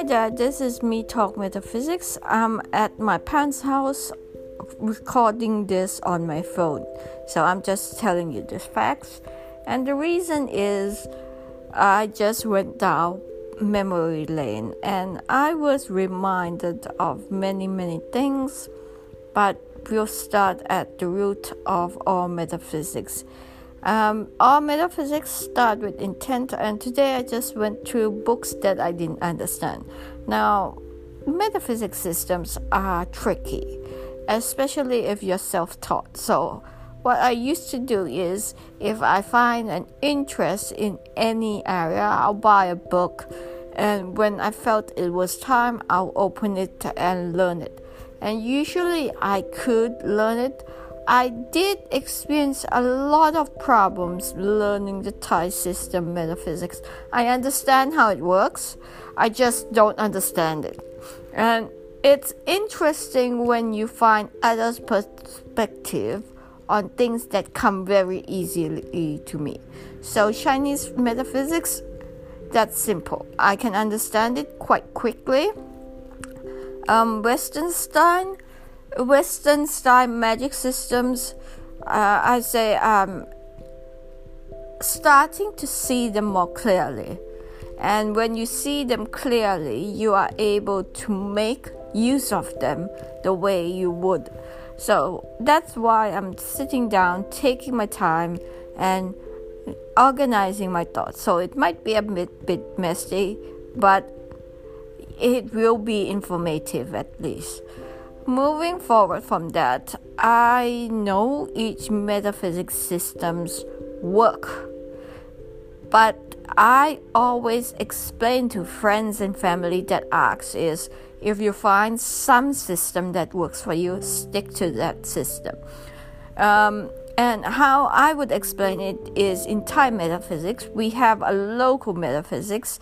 Hi there, this is me Talk Metaphysics. I'm at my parents' house recording this on my phone. So I'm just telling you the facts. And the reason is I just went down memory lane and I was reminded of many things, but we'll start at the root of all metaphysics. All metaphysics start with intent, and today I just went through books that I didn't understand. Now, metaphysics systems are tricky, especially if you're self-taught. So what I used to do is, if I find an interest in any area, I'll buy a book, and when I felt it was time, I'll open it and learn it. And usually I could learn it. I did experience a lot of problems learning the Thai system metaphysics. I understand how it works, I just don't understand it. And it's interesting when you find others' perspective on things that come very easily to me. So Chinese metaphysics, that's simple. I can understand it quite quickly. Western style magic systems, I say I'm starting to see them more clearly. And when you see them clearly, you are able to make use of them the way you would. So that's why I'm sitting down, taking my time and organizing my thoughts. So it might be a bit messy, but it will be informative at least. Moving forward from that, I know each metaphysics system's work, but I always explain to friends and family that asks is, if you find some system that works for you, stick to that system. And how I would explain it is, in Thai metaphysics, we have a local metaphysics,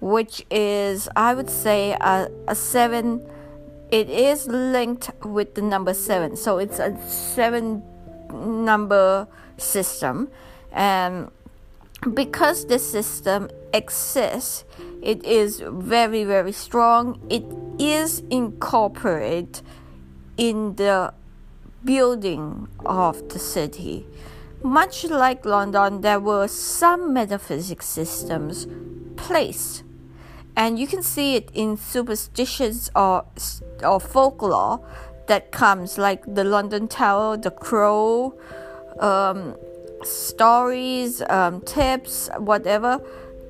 which is, I would say, a seven. It is linked with the number 7, so it's a 7-number system. And because this system exists, it is very, very strong. It is incorporated in the building of the city. Much like London, there were some metaphysics systems placed. And you can see it in superstitions or folklore that comes, like the London Tower, the Crow, stories, tips, whatever.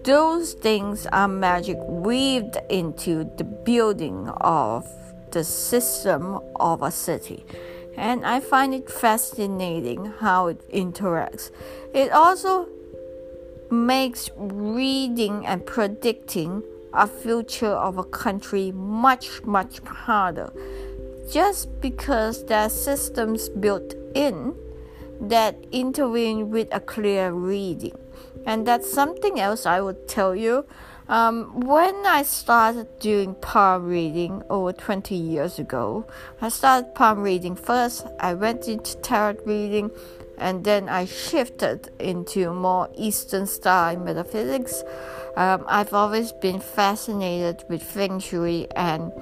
Those things are magic weaved into the building of the system of a city. And I find it fascinating how it interacts. It also makes reading and predicting a future of a country much harder, just because there are systems built in that intervene with a clear reading. And that's something else I would tell you. When I started doing palm reading over 20 years ago, I started palm reading first, I went into tarot reading, and then I shifted into more Eastern style metaphysics. I've always been fascinated with Feng Shui and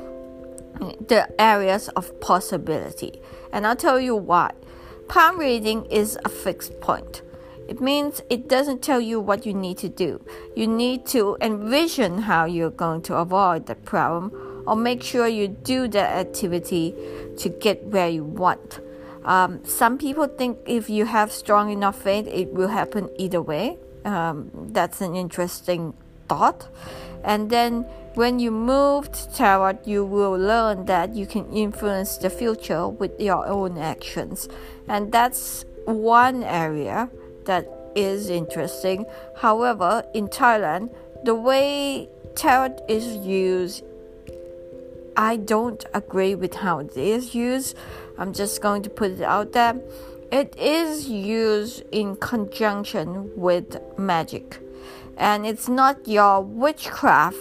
the areas of possibility. And I'll tell you why. Palm reading is a fixed point. It means it doesn't tell you what you need to do. You need to envision how you're going to avoid that problem, or make sure you do that activity to get where you want. Some people think if you have strong enough faith, it will happen either way. That's an interesting thought. And then when you move to tarot, you will learn that you can influence the future with your own actions. And that's one area that is interesting. However, in Thailand, the way tarot is used, I don't agree with how it is used. I'm just going to put it out there. It is used in conjunction with magic. And it's not your witchcraft,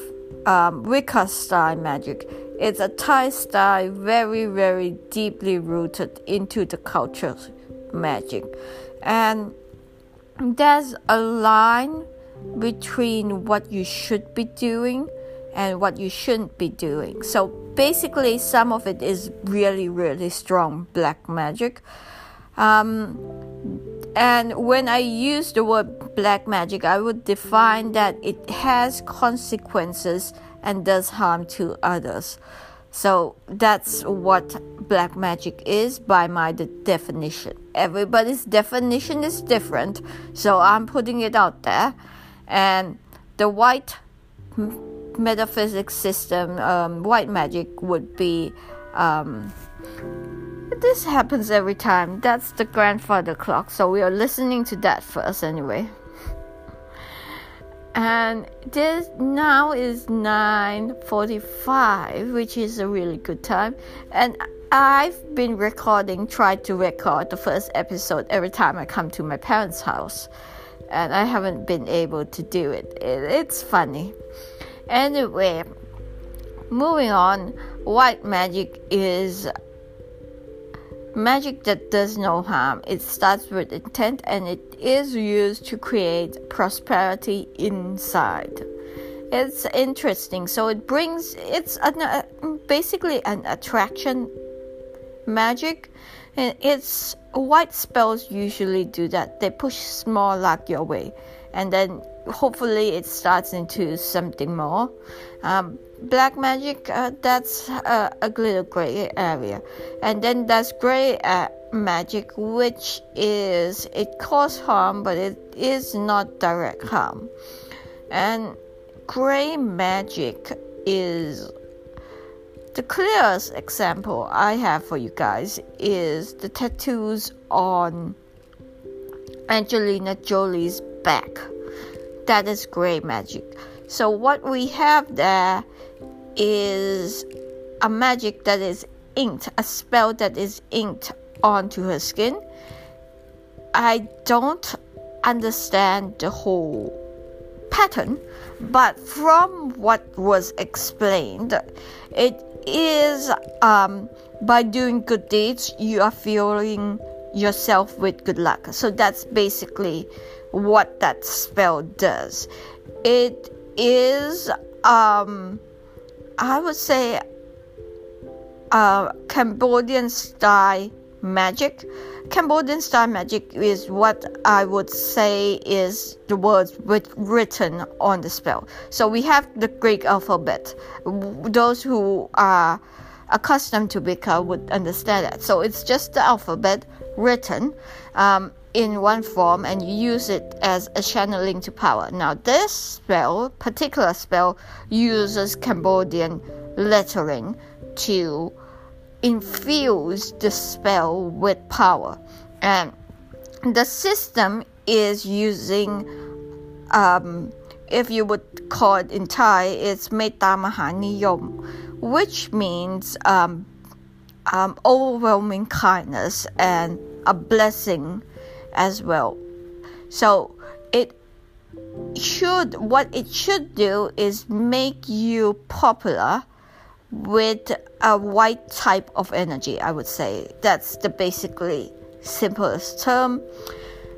Wicca style magic. It's a Thai style, very deeply rooted into the culture magic. And there's a line between what you should be doing and what you shouldn't be doing. So basically, some of it is really, really strong black magic. And when I use the word black magic, I would define that it has consequences and does harm to others. So that's what black magic is by my definition. Everybody's definition is different, so I'm putting it out there. And the white metaphysics system, white magic would be... this happens every time. That's the grandfather clock, so we are listening to that first anyway. And this now is 9:45, which is a really good time. And I've been tried to record the first episode every time I come to my parents' house, and I haven't been able to do it. It's funny. Anyway, moving on, white magic is magic that does no harm. It starts with intent, and it is used to create prosperity inside. It's interesting. So it brings, basically an attraction magic. And it's white spells usually do that. They push small luck your way, and then hopefully it starts into something more. Black magic, that's a little gray area. And then there's gray magic, which is, it causes harm, but it is not direct harm. And gray magic is, the clearest example I have for you guys is the tattoos on Angelina Jolie's back. That is gray magic. So what we have there is a magic that is inked, a spell that is inked onto her skin. I don't understand the whole pattern, but from what was explained, it is by doing good deeds, you are fueling yourself with good luck. So that's basically what that spell does. It is, I would say, Cambodian-style magic. Cambodian-style magic is what I would say is the words written on the spell. So we have the Greek alphabet. Those who are accustomed to Wicca would understand that. So it's just the alphabet written in one form, and you use it as a channeling to power. Now this spell, particular spell, uses Cambodian lettering to infuse the spell with power. And the system is using, if you would call it in Thai, it's Metta Mahaniyom, which means overwhelming kindness and a blessing as well. So what it should do is make you popular with a white type of energy, I would say. That's the basically simplest term.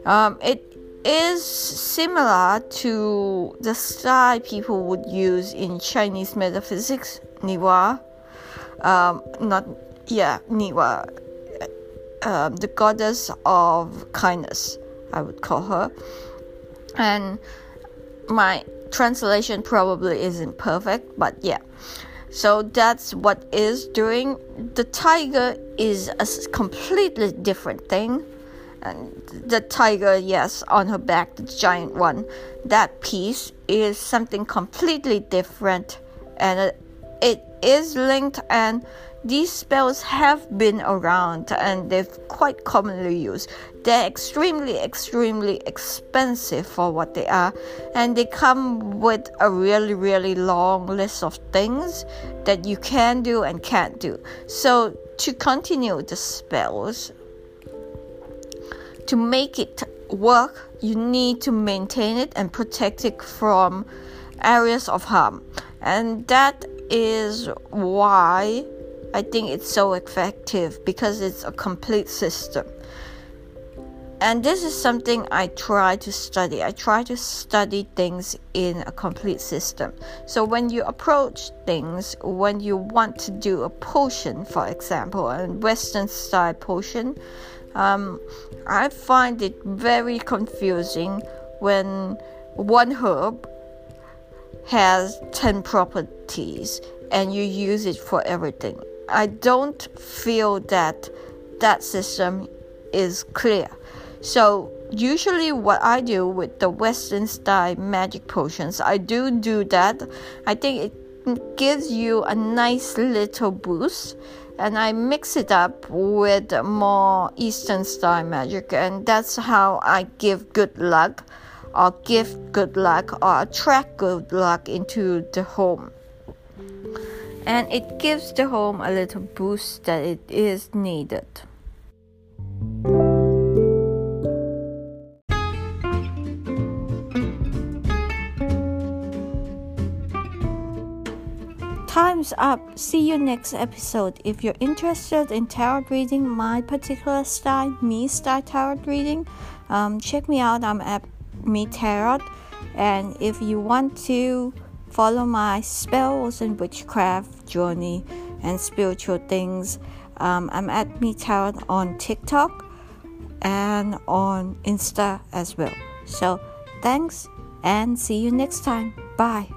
It is similar to the style people would use in Chinese metaphysics, Niwa. Niwa. The goddess of kindness, I would call her. And my translation probably isn't perfect, but yeah. So that's what is doing. The tiger is a completely different thing. And the tiger, yes, on her back, the giant one, that piece is something completely different. And it is linked, and these spells have been around, and they're quite commonly used. They're extremely, extremely expensive for what they are, and they come with a really, really long list of things that you can do and can't do. So to continue the spells, to make it work, you need to maintain it and protect it from areas of harm. And that is why I think it's so effective, because it's a complete system. And this is something I try to study. I try to study things in a complete system. So when you approach things, when you want to do a potion, for example, a Western style potion, I find it very confusing when one herb has 10 properties and you use it for everything. I don't feel that that system is clear. So usually what I do with the Western style magic potions, I do that. I think it gives you a nice little boost, and I mix it up with more Eastern style magic, and that's how I give good luck or attract good luck into the home. And it gives the home a little boost that it is needed. Time's up. See you next episode. If you're interested in tarot reading, my particular style, me style tarot reading, check me out. I'm at Me Tarot. And if you want to follow my spells and witchcraft journey and spiritual things, I'm at Me Tarot on TikTok and on Insta as well. So thanks, and see you next time. Bye.